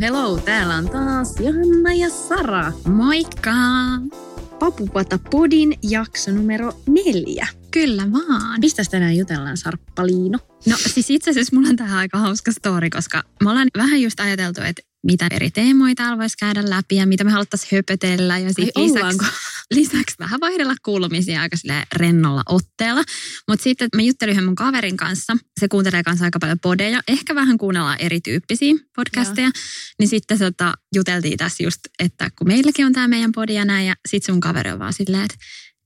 Hello, täällä on taas Johanna ja Sara. Moikka! Papupata Podin jakso numero 4. Kyllä vaan. Mistäs tänään jutellaan, Sarppaliino? No siis itse asiassa mulla on tähän aika hauska story, koska me ollaan vähän just ajateltu, että mitä eri teemoja täällä voisi käydä läpi ja mitä me haluttaisiin höpötellä. Ja sit lisäksi vähän vaihdella kuulumisia aika rennolla otteella. Mutta sitten mä juttelin yhden mun kaverin kanssa. Se kuuntelee kanssa aika paljon podeja. Ehkä vähän kuunnellaan erityyppisiä podcasteja. Niin sitten juteltiin tässä just, että kun meilläkin on tämä meidän podi ja näin. Ja sitten sun kaveri on vaan silleen,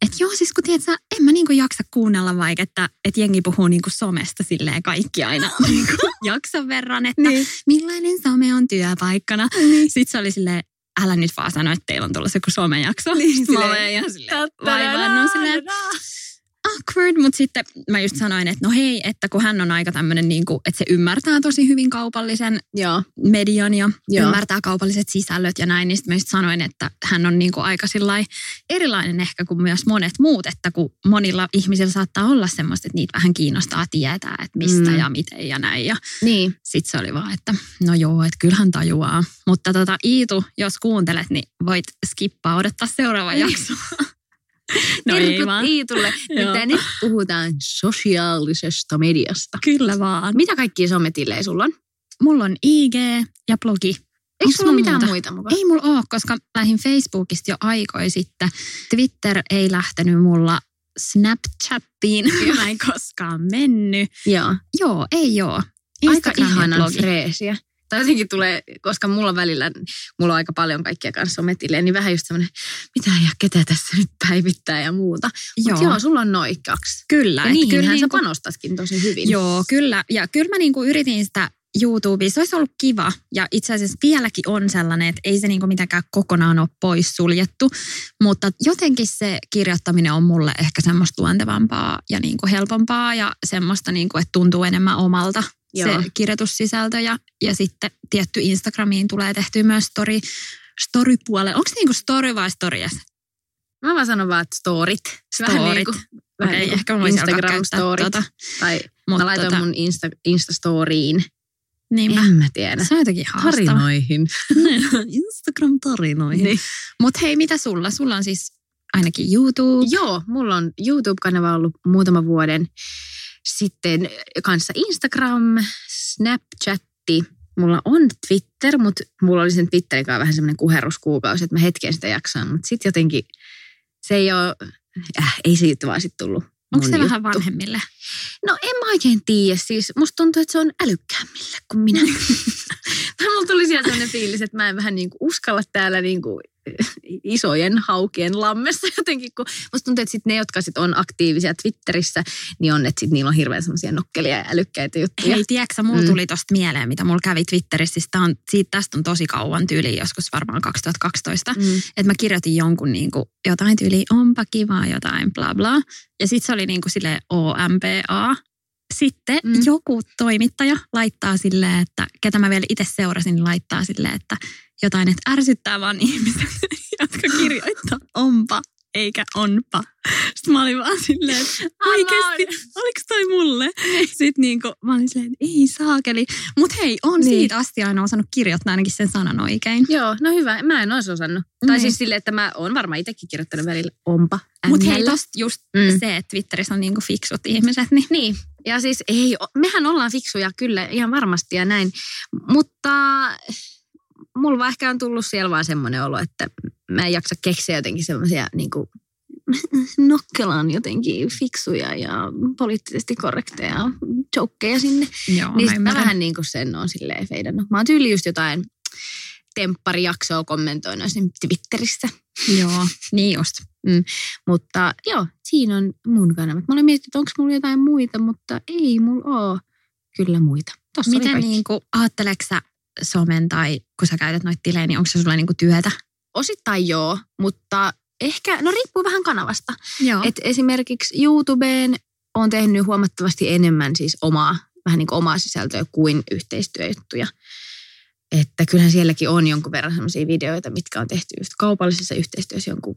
että joo siis kun tiedät sä, en mä niinku jaksa kuunnella vaikka, että jengi puhuu niinku somesta silleen kaikki aina niinku jakson verran, että niin. Millainen some on työpaikkana. Niin. Sitten se oli silleen, älä nyt vaan sano, että teillä on tullut joku somejakso. Niin, silleen vaivannut silleen awkward, mutta sitten mä just sanoin, että no hei, että kun hän on aika tämmöinen niinku, että se ymmärtää tosi hyvin kaupallisen median ja ymmärtää kaupalliset sisällöt ja näin, niin sitten mä just sanoin, että hän on niinku aika sillai erilainen ehkä kuin myös monet muut, että kun monilla ihmisillä saattaa olla semmoista, että niitä vähän kiinnostaa tietää, että mistä ja miten ja näin. Ja niin. Sitten se oli vaan, että no joo, että kyllähän tajuaa, mutta Iitu, jos kuuntelet, niin voit skippaa, odottaa seuraava jakso. No ei vaan. Tiitulle. Mitä nyt puhutaan sosiaalisesta mediasta. Kyllä vaan. Mitä kaikkia sometilejä sulla on? Mulla on IG ja blogi. Eikö sulla mitään muita mukaan? Ei mulla ole, koska lähdin Facebookista jo aikoi sitten. Twitter ei lähtenyt mulla Snapchattiin. Mä en koskaan mennyt. Joo, ei oo. Instagram aika ihanan freesiä. Tai jotenkin tulee, koska mulla on aika paljon kaikkia kanssa sometilleen, niin vähän just semmoinen, mitä ja ketä tässä nyt päivittää ja muuta. Mutta joo, sulla on noi kaksi. Kyllä. Ja niihinhän sä panostatkin tosi hyvin. Joo, kyllä. Ja kyllä mä niinku yritin sitä YouTubea. Se olisi ollut kiva. Ja itse asiassa vieläkin on sellainen, että ei se niinku mitenkään kokonaan ole pois suljettu. Mutta jotenkin se kirjoittaminen on mulle ehkä semmoista luontevampaa ja niinku helpompaa ja semmoista, niinku, että tuntuu enemmän omalta. Se kirjoitussisältö ja sitten tietty Instagramiin tulee tehty myös story-puolelle. Onko se niin kuin story vai stories? Mä vaan sanon vaan, että storit. Vähän niin kuin ehkä mä voisin alkaa käyttää tuota. Tai mä laitoin mun Instastoriin. Niinpä. En mä tiedä. Se on jotenkin haastava. Tarinoihin. Instagram-tarinoihin. Niin. Mutta hei, mitä sulla? Sulla on siis ainakin YouTube. Joo, mulla on YouTube-kanava ollut muutaman vuoden. Sitten kanssa Instagram, Snapchatti. Mulla on Twitter, mutta mulla oli sen Twitterin kanssa vähän semmoinen kuheruskuukausi, että mä hetken sitä jaksan. Mutta sitten jotenkin se ei ole, ei siitä vaan sitten tullut. Onko se vähän vanhemmille? No en mä oikein tiedä. Siis musta tuntuu, että se on älykkäämmille kuin minä. Mulla tuli siellä sellainen fiilis, että mä en vähän niin kuin uskalla täällä niin kuin isojen haukien lammessa jotenkin, kun musta tuntuu, että sit ne, jotka sit on aktiivisia Twitterissä, niin on, että sit niillä on hirveän semmoisia nokkelia ja älykkäitä juttuja. Hei, tiedätkö, mulla tuli tosta mieleen, mitä mulla kävi Twitterissä. Siis tästä on tosi kauan tyyliin, joskus varmaan 2012, että mä kirjoitin jonkun niinku, jotain tyyliin, onpa kivaa, jotain bla bla. Ja sit se oli niinku silleen OMPA. Sitten joku toimittaja laittaa silleen, että ketä mä vielä itse seurasin, niin laittaa silleen, että jotain, että ärsyttää vaan ihmiset, jotka kirjoittaa onpa eikä onpa. Sitten mä olin vaan silleen, oikeasti, oliko toi mulle? Sitten niinku, mä olin silleen, ei saakeli. Mutta hei, on siitä asti aina osannut kirjoittaa ainakin sen sanan oikein. Joo, no hyvä, mä en olisi osannut. Tai siis silleen, että mä oon varmaan itsekin kirjoittanut välillä onpa. Mutta hei, tosta just se, että Twitterissä on niinku fiksut ihmiset. Niin. Ja siis ei, mehän ollaan fiksuja kyllä ihan varmasti ja näin, mutta mulla vaan ehkä on tullut siellä vaan semmoinen olo, että mä en jaksa keksiä jotenkin semmoisia niin kuin nokkelaan jotenkin fiksuja ja poliittisesti korrekteja jokeja sinne. Joo, niin mä vähän niin kuin sen on silleen feidannut. Mä oon tyyli just jotain tempparijaksoa kommentoin Twitterissä. Joo, niin just. Mutta joo, siinä on mun kanavat. Mä olen miettinyt, että onko mulla jotain muita, mutta ei mulla ole kyllä muita. Tossa miten oli niin kuin, ajatteleksä somen tai kun sä käytät noita tilejä, niin onko se sulla niin kuin työtä? Osittain joo, mutta ehkä, no riippuu vähän kanavasta. Joo. Et esimerkiksi YouTubeen on tehnyt huomattavasti enemmän siis omaa, vähän niin kuin omaa sisältöä kuin yhteistyöjuttuja. Että kyllähän sielläkin on jonkun verran sellaisia videoita, mitkä on tehty just kaupallisessa yhteistyössä jonkun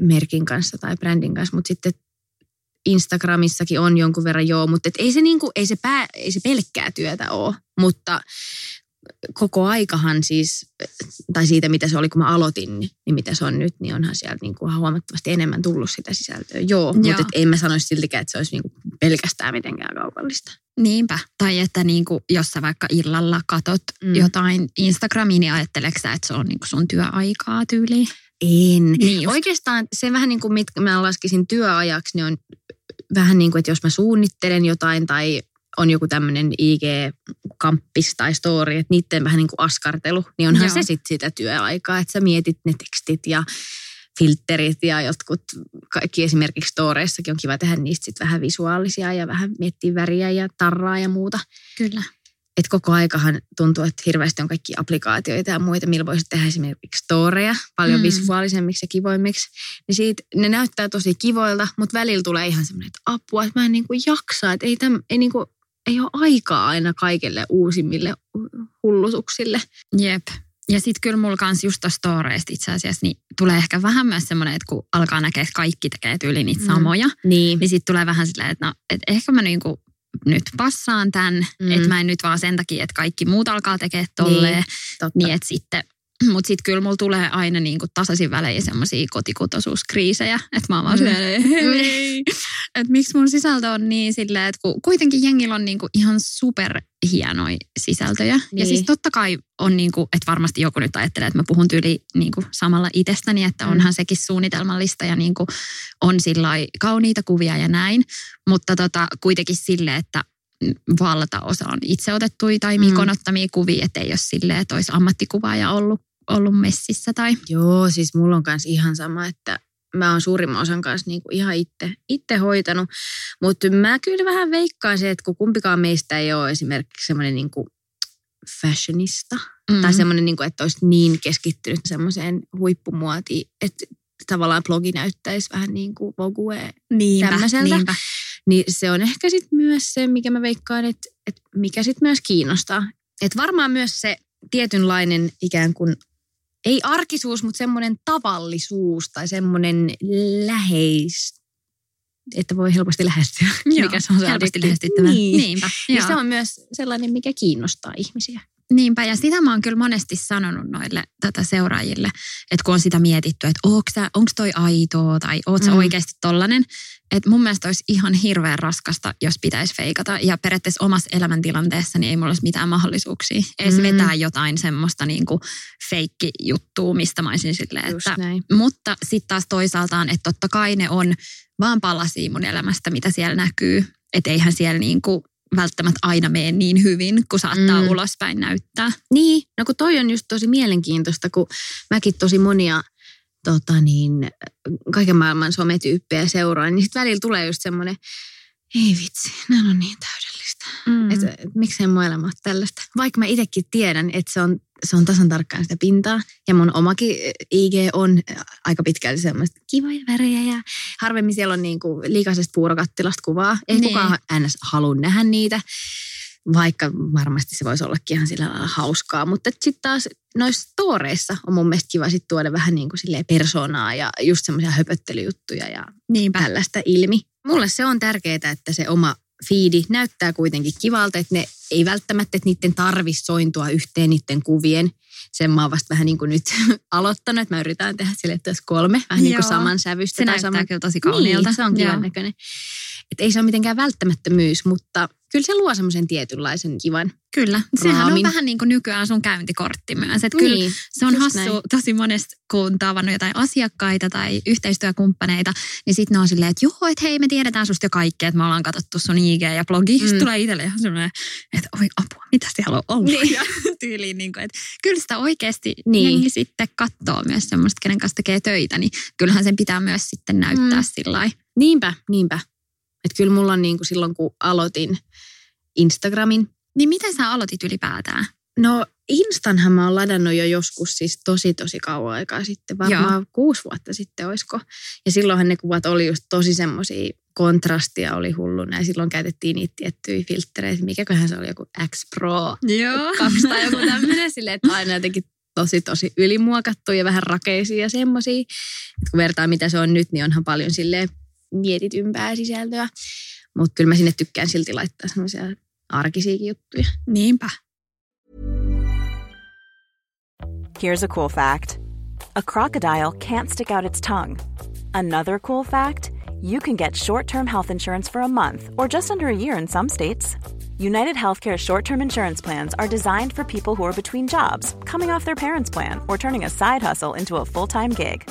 merkin kanssa tai brändin kanssa, mutta sitten Instagramissakin on jonkun verran joo, mutta ei se, niinku, ei se pelkkää työtä ole, mutta koko aikahan siis, tai siitä mitä se oli kun mä aloitin, niin mitä se on nyt, niin onhan sieltä niinku huomattavasti enemmän tullut sitä sisältöä. Joo, mutta en mä sanoisi siltikään, että se olisi niinku pelkästään mitenkään kaupallista. Niinpä, tai että niinku, jos sä vaikka illalla katot jotain Instagramiin, niin ajatteleksä sä, että se on niinku sun työaikaa tyyliin? En. Niin oikeastaan se vähän niin kuin mitkä mä laskisin työajaksi, niin on vähän niin kuin, että jos mä suunnittelen jotain tai on joku tämmöinen IG-kamppis tai story, että niiden vähän niin kuin askartelu, niin onhan se sitten sitä työaikaa, että sä mietit ne tekstit ja filterit ja jotkut, kaikki esimerkiksi storeissakin on kiva tehdä niistä sitten vähän visuaalisia ja vähän miettiä väriä ja tarraa ja muuta. Kyllä. Että koko aikahan tuntuu, että hirveästi on kaikki applikaatioita ja muita, millä voisi tehdä esimerkiksi storeja paljon visuaalisemmiksi ja kivoimmiksi. Niin siitä, ne näyttää tosi kivoilta, mutta välillä tulee ihan semmoinen, että apua, että mä en niinku jaksaa. Että ei ole aikaa aina kaikille uusimmille hullutuksille. Jep. Ja sitten kyllä mulla kanssa just tuossa storeista itse asiassa, niin tulee ehkä vähän myös semmoinen, että kun alkaa näkee, että kaikki tekee tyyli niitä samoja. Niin sitten tulee vähän silleen, että no, et ehkä mä niinku nyt passaan tämän, että mä en nyt vaan sen takia, että kaikki muut alkaa tekemään tolleen. Niin että sitten, mutta sitten kyllä mulla tulee aina niinku tasaisin välein semmoisia kotikutoisuuskriisejä, että mä oon vaan silleen, että miksi mun sisältö on niin silleen, että kun kuitenkin jengillä on niinku ihan superhienoja sisältöjä. Niin. Ja siis totta kai on niinku, että varmasti joku nyt ajattelee, että mä puhun tyyli niinku samalla itsestäni, että onhan sekin suunnitelmallista ja niinku on sillai kauniita kuvia ja näin. Mutta kuitenkin sille, että valtaosa on itse otettuja tai Mikon ottamia kuvia, ettei ole silleen, että olisi ammattikuvaaja ollut messissä tai. Joo, siis mulla on kanssa ihan sama, että mä oon suurimman osan kanssa niinku ihan itse hoitanut, mutta mä kyllä vähän veikkaan se, että kun kumpikaan meistä ei ole esimerkiksi semmoinen niinku fashionista tai semmoinen, niinku, että olisi niin keskittynyt semmoiseen huippumuotiin, että tavallaan blogi näyttäisi vähän niin kuin vogue tämmöiseltä. Niinpä. Niin se on ehkä sitten myös se, mikä mä veikkaan, että mikä sitten myös kiinnostaa. Että varmaan myös se tietynlainen ikään kuin, ei arkisuus, mutta semmoinen tavallisuus tai semmoinen läheis, että voi helposti lähestyä. Joo, mikä se on helposti lähestyttävä. Niinpä. Ja se on myös sellainen, mikä kiinnostaa ihmisiä. Niinpä, ja sitä mä oon kyllä monesti sanonut noille seuraajille, että kun on sitä mietitty, että onko toi aitoa tai oot sä oikeasti tollanen. Että mun mielestä olisi ihan hirveän raskasta, jos pitäisi feikata. Ja periaatteessa omassa elämäntilanteessa niin ei mulla olisi mitään mahdollisuuksia. Ei se vetää jotain semmoista niinku feikkijuttua, mistä mä olisin silleen. Just että näin. Mutta sitten taas toisaaltaan, että totta kai ne on vaan palasia mun elämästä, mitä siellä näkyy. Että eihän siellä niinku välttämättä aina mene niin hyvin, kun saattaa ulospäin näyttää. Niin, no kun toi on just tosi mielenkiintoista, kun mäkin tosi monia kaiken maailman sometyyppejä seuraan, niin sitten välillä tulee just semmoinen, ei vitsi, nämä on niin täydellistä. Että miksei mun elämä ole tällaista. Vaikka mä itsekin tiedän, että se on tasan tarkkaan sitä pintaa. Ja mun omakin IG on aika pitkälti semmoista kivoja värejä. Ja harvemmin siellä on niinku liikaisesta puurokattilasta kuvaa. Ei kukaan äänes halua nähdä niitä. Vaikka varmasti se voisi ollakin ihan sillä lailla hauskaa. Mutta sitten taas noissa storeissa on mun mielestä kiva sit tuoda vähän niin kuin silleen persoonaa ja just semmoisia höpöttelyjuttuja ja tällaista ilmi. Mulle se on tärkeää, että se oma fiidi näyttää kuitenkin kivalta, että ne ei välttämättä, että niiden tarvitsisi sointua yhteen niiden kuvien. Sen mä oon vasta vähän niin kuin nyt aloittanut, että mä yritän tehdä sille, että olisi 3 vähän niin kuin saman sävystä. Se näyttää kyllä tosi kauniilta. Niin, se on kivan näköinen. Että ei se ole mitenkään välttämättömyys, mutta Kyllä se luo semmoisen tietynlaisen kivan. Kyllä. Sehän raamin. On vähän niin kuin nykyään sun käyntikortti myös. Että niin, kyllä se on hassu näin. Tosi monesti, kun tavannut jotain asiakkaita tai yhteistyökumppaneita, niin sitten ne on silleen, että joo, että hei, me tiedetään susta jo kaikkea, että me ollaan katsottu sun IG ja blogi. Mm. Tulee itselle ihan semmoinen, että oi apua, mitä se haluaa olla. Niin. Ja tyyliin, niin kuin, että kyllä sitä oikeasti niin sitten katsoo myös semmoista, kenen kanssa tekee töitä, niin kyllähän sen pitää myös sitten näyttää sillain. Niinpä, niinpä. Että kyllä mulla on niin kuin silloin, kun aloitin Instagramin. Niin miten sä aloitit ylipäätään? No Instanhan mä oon ladannut jo joskus siis tosi kauan aikaa sitten. Varmaan 6 vuotta sitten olisiko. Ja silloinhan ne kuvat oli just tosi semmoisia, kontrastia oli hulluna. Ja silloin käytettiin niitä tiettyjä filttereitä. Mikäköhän se oli joku X Pro 2 tai joku tämmöinen. Silleen, että aina jotenkin tosi ylimuokattu ja vähän rakeisia ja semmoisia. Että kun vertaa mitä se on nyt, niin onhan paljon silleen mietitympää sisältöä. Mutta kyllä mä sinne tykkään silti laittaa semmoisia arkisiakin juttuja. Niinpä. Here's a cool fact. A crocodile can't stick out its tongue. Another cool fact, you can get short-term health insurance for a month or just under a year in some states. UnitedHealthcare short-term insurance plans are designed for people who are between jobs, coming off their parents' plan, or turning a side hustle into a full-time gig.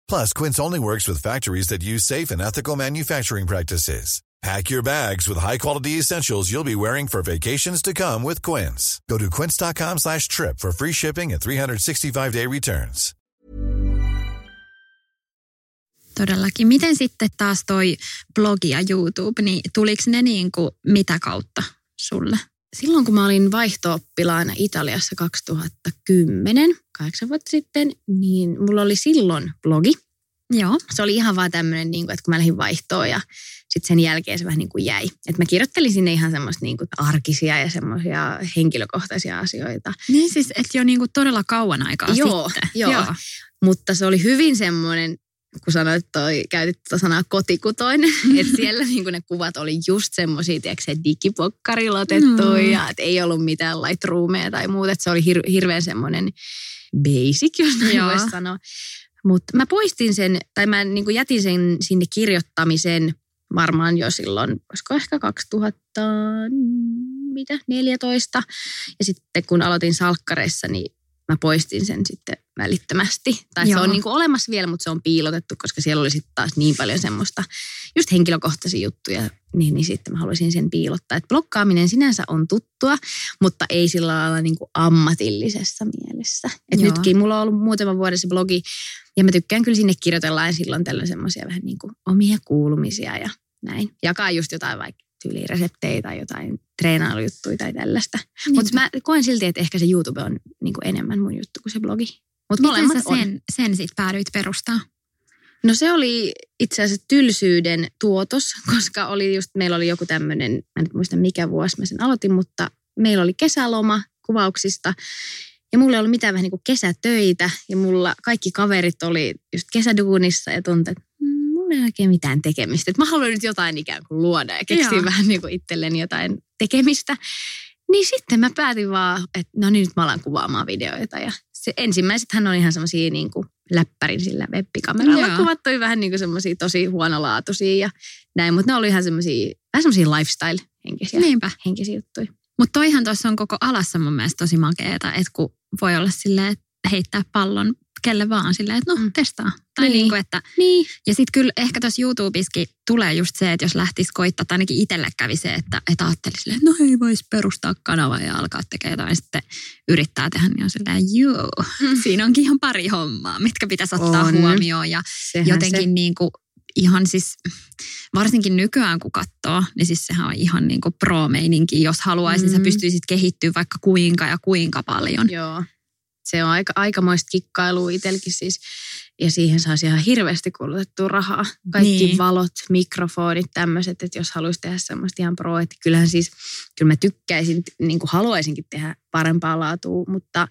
Plus, Quince only works with factories that use safe and ethical manufacturing practices. Pack your bags with high-quality essentials you'll be wearing for vacations to come with Quince. Go to quince.com/trip for free shipping and 365-day returns. Todellakin. Miten sitten taas toi blogi ja YouTube, niin tuliko ne niin kuin mitä kautta sulle? Silloin kun mä olin vaihto-oppilaana Italiassa 2010, 8 vuotta sitten, niin mulla oli silloin blogi. Joo. Se oli ihan vaan tämmöinen, että kun mä lähdin vaihtoon ja sitten sen jälkeen se vähän niin kuin jäi. Että mä kirjoittelin sinne ihan semmoista niin kuin arkisia ja semmoisia henkilökohtaisia asioita. Niin siis, että jo niin kuin todella kauan aikaa sitten. Joo, mutta se oli hyvin semmoinen, kun sanoit toi, käytit tuota sanaa kotikutoinen, että siellä niin ne kuvat oli just semmoisia, tiedätkö se digipokkariin otettuja, että ei ollut mitään lightroomeja tai muuta, että se oli hirveän semmoinen basic, jos näin voisi sanoa. Mutta mä poistin sen, tai mä niin kuin jätin sen sinne kirjoittamisen varmaan jo silloin, olisiko ehkä 2014, ja sitten kun aloitin salkkareissa, niin mä poistin sen sitten välittömästi. Tai se on niin kuin olemassa vielä, mutta se on piilotettu, koska siellä oli sitten taas niin paljon semmoista just henkilökohtaisia juttuja, niin sitten mä haluaisin sen piilottaa. Että blokkaaminen sinänsä on tuttua, mutta ei sillä lailla niin kuin ammatillisessa mielessä. Että nytkin mulla on ollut muutama vuoden se blogi, ja mä tykkään kyllä sinne kirjoitella ja silloin tällöin semmoisia vähän niin kuin omia kuulumisia ja näin. Jakaa just jotain vaikka tyylireseptejä tai jotain treenailujuttuja tai tällaista. Mutta mä koen silti, että ehkä se YouTube on niin kuin enemmän mun juttu kuin se blogi. Mutta molemmat on. Miten sä sen sit päädyit perustamaan? No se oli itse asiassa tylsyyden tuotos, koska oli just, meillä oli joku tämmöinen, mä en muista mikä vuosi mä sen aloitin, mutta meillä oli kesäloma kuvauksista. Ja mulla ei ollut mitään vähän niin kuin kesätöitä. Ja mulla kaikki kaverit oli just kesäduunissa ja tuntui, että mulla ei oikein mitään tekemistä. Et mä haluan nyt jotain ikään kuin luoda ja keksin vähän niin kuin itselleni jotain tekemistä. Niin sitten mä päätin vaan, että no niin, nyt mä alan kuvaamaan videoita. Ja se ensimmäisethän on ihan semmoisia niin kuin läppärin sillä webbikameralla kuvattuja, vähän niin kuin semmoisia tosi huonolaatuisia ja näin. Mutta ne oli ihan semmoisia, vähän semmoisia lifestyle-henkisiä juttuja. Mutta toihan tuossa on koko alassa mun mielestä tosi makeeta, että kun voi olla silleen, että heittää pallon kelle vaan silleen, että no testaa. Tai niin kuin, että ja sitten kyllä ehkä tuossa YouTubessakin tulee just se, että jos lähtisi koittaa, tai ainakin itselle kävi se, että ajatteli silleen, että no ei voisi perustaa kanavaa ja alkaa tekemään jotain. Sitten yrittää tehdä, niin on silleen, siinä onkin ihan pari hommaa, mitkä pitäisi ottaa huomioon. Ja sehän jotenkin niin kuin ihan siis, varsinkin nykyään kun katsoo, niin siis sehän on ihan niin kuin pro-meininki. Jos haluaisin, sä pystyisit kehittyä vaikka kuinka ja kuinka paljon. Joo. se on aikamoista kikkailua itselläkin siis. Ja siihen saisi ihan hirveästi kulutettua rahaa. Kaikki niin. Valot, mikrofonit, tämmöiset, että jos haluaisi tehdä semmoista ihan pro, että kyllähän siis, kyllä mä tykkäisin, niin kuin haluaisinkin tehdä parempaa laatua, mutta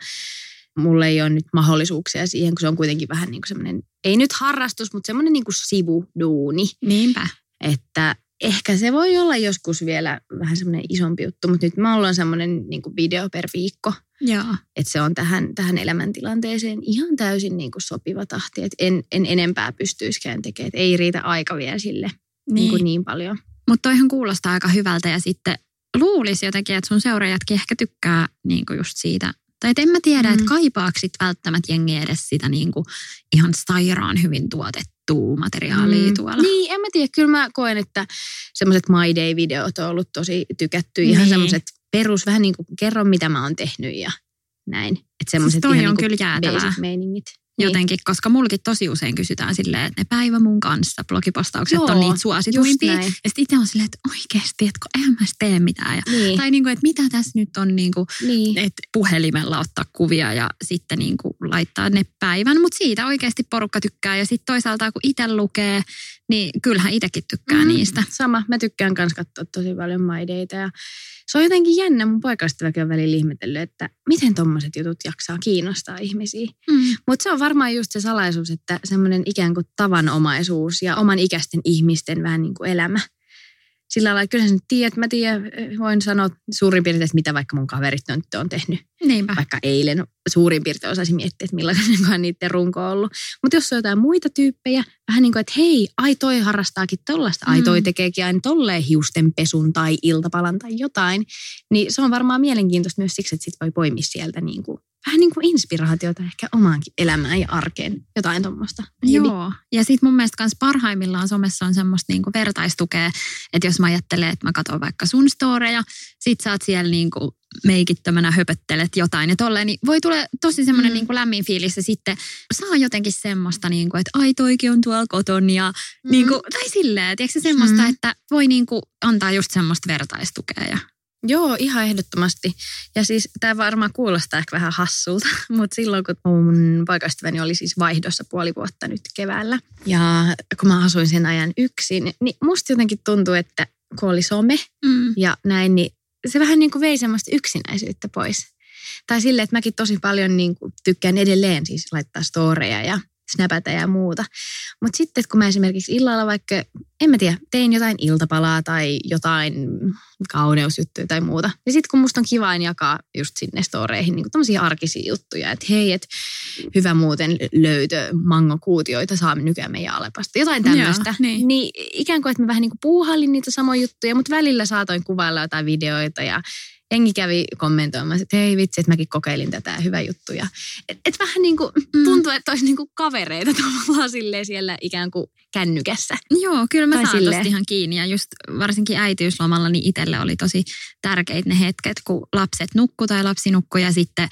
mulla ei ole nyt mahdollisuuksia siihen, kun se on kuitenkin vähän niin kuin semmoinen, ei nyt harrastus, mutta semmoinen niin kuin sivuduuni. Niinpä. Että ehkä se voi olla joskus vielä vähän semmoinen isompi juttu, mutta nyt mä ollaan semmoinen niin kuin video per viikko. Että se on tähän elämäntilanteeseen ihan täysin niin kuin sopiva tahti. Että en enempää pystyisikään tekemään. Et ei riitä aika vielä sille niin paljon. Mutta toihan kuulostaa aika hyvältä ja sitten luulisi jotenkin, että sun seuraajatkin ehkä tykkää niin kuin just siitä. Tai en mä tiedä, että kaipaaksit välttämättä jengiä edes sitä niin kuin ihan sairaan hyvin tuotettua materiaalia tuolla. Niin, en mä tiedä. Kyllä mä koen, että semmoiset My Day-videot on ollut tosi tykätty. Ihan semmoiset perus, vähän niin kuin kerron mitä mä oon tehnyt ja näin. Että semmoiset siis ihan on niin kuin basic meiningit. Jotenkin, koska mulkin tosi usein kysytään silleen, että ne päivä mun kanssa blogipostaukset on niitä suosituimpia. Ja sitten itse on silleen, että oikeasti, että kun en mä tee mitään. Ja, tai niin kuin, että mitä tässä nyt on, niin kuin, että puhelimella ottaa kuvia ja sitten niin kuin laittaa ne päivän. Mutta siitä oikeasti porukka tykkää. Ja sitten toisaalta, kun itse lukee, niin kyllähän itsekin tykkää niistä. Sama. Mä tykkään myös katsoa tosi paljon My Dayta ja se on jotenkin jännä. Mun poikaystäväkin on välillä ihmetellyt, että miten tommoset jutut jaksaa kiinnostaa ihmisiä. Mutta se on varmaan just se salaisuus, että semmoinen ikään kuin tavanomaisuus ja oman ikäisten ihmisten vähän niin kuin elämä. Sillä lailla, että kyllä sä nyt tiedät, mä tiedän, voin sanoa suurin piirtein, että mitä vaikka mun kaverit on tehnyt. Niinpä. Vaikka eilen suurin piirtein osaisin miettiä, että millaisenkaan niiden runko on ollut. Mutta jos on jotain muita tyyppejä, vähän niin kuin, että hei, ai toi harrastaakin tollaista, ai toi tekeekin aina tolleen hiustenpesun tai iltapalan tai jotain. Niin se on varmaan mielenkiintoista myös siksi, että sit voi poimia sieltä niin kuin, vähän niin kuin inspiraatiota ehkä omaankin elämään ja arkeen, jotain tuommoista. Joo, ja sitten mun mielestä myös parhaimmillaan somessa on semmoista niin kuin vertaistukea, että jos mä ajattelen, että mä katson vaikka sun storeja, sit sä oot siellä niin kuin meikittömänä höpöttelet jotain ja tolleen, niin voi tulla tosi semmoinen niin kuin lämmin fiilis ja sitten saa jotenkin semmoista, niin kuin, että ai toikin on tuolla koton ja niin kuin, tai silleen, tiedätkö semmoista, että voi niin kuin antaa just semmoista vertaistukea ja... Joo, ihan ehdottomasti. Ja siis tämä varmaan kuulostaa ehkä vähän hassulta, mutta silloin kun mun poikaystäväni oli siis vaihdossa puoli vuotta nyt keväällä ja kun mä asuin sen ajan yksin, niin musta jotenkin tuntui, että kun oli some ja näin, niin se vähän niin kuin vei semmoista yksinäisyyttä pois. Tai silleen, että mäkin tosi paljon niin kuin tykkään edelleen siis laittaa storeja ja snäpätä ja muuta. Mutta sitten, kun mä esimerkiksi illalla vaikka, en mä tiedä, tein jotain iltapalaa tai jotain kauneusjuttuja tai muuta. Ja sitten kun musta on kiva jakaa just sinne storeihin niin tämmöisiä arkisia juttuja, että hei, et hyvä muuten löytö mangokuutioita saamme nykyään meidän Alepasta. Jotain tämmöistä. Niin ikään kuin, että mä vähän niin kuin puuhailin niitä samoja juttuja, mutta välillä saatoin kuvailla jotain videoita ja jengi kävi kommentoimaan, että hei vitsi, että mäkin kokeilin tätä, hyvä juttu. Et vähän niin kuin tuntuu, että olisi niin kuin kavereita tavallaan silleen siellä ikään kuin kännykässä. Joo, kyllä mä saan tosta ihan kiinni. Ja just varsinkin äitiyslomalla niin itselle oli tosi tärkeitä ne hetket, kun lapset nukkuu tai lapsi nukkuu ja sitten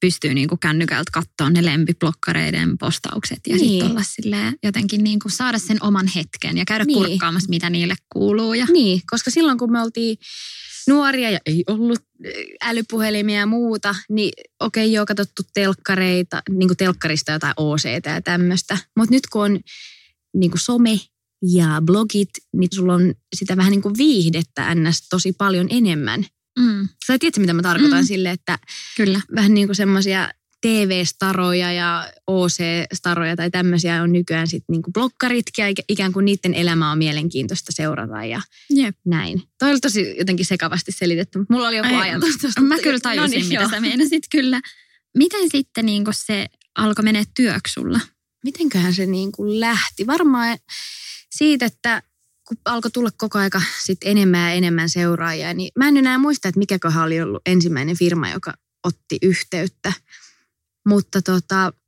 pystyy niin kuin kännykältä katsoa ne lempiblokkareiden postaukset ja sitten olla silleen jotenkin niin kuin saada sen oman hetken ja käydä kurkkaamassa, mitä niille kuuluu. Ja... Niin, koska silloin kun me oltiin nuoria ja ei ollut älypuhelimia ja muuta, niin okei, joo, katsottu telkkareita, niin kuin telkkarista jotain OC:tä ja tämmöistä. Mutta nyt kun on niin kuin some ja blogit, niin sulla on sitä vähän niin kuin viihdettä ns. Tosi paljon enemmän. Sä tiedätkö, mitä mä tarkoitan sille, että kyllä. Vähän niin kuin semmoisia TV-staroja ja OC-staroja tai tämmöisiä on nykyään sitten niinku blokkaritkin ja ikään kuin niiden elämää on mielenkiintoista seurata ja näin. Toi oli tosi jotenkin sekavasti selitetty, mutta mulla oli joku ajatus tuosta. Mä kyllä tajusin, mitä sä meinasit kyllä. Miten sitten niinku se alkoi mennä työksi sulla? Mitenköhän se niinku lähti? Varmaan siitä, että kun alkoi tulla koko aika sit enemmän ja enemmän seuraajia, niin mä en enää muista, että mikäköhän oli ollut ensimmäinen firma, joka otti yhteyttä. Mutta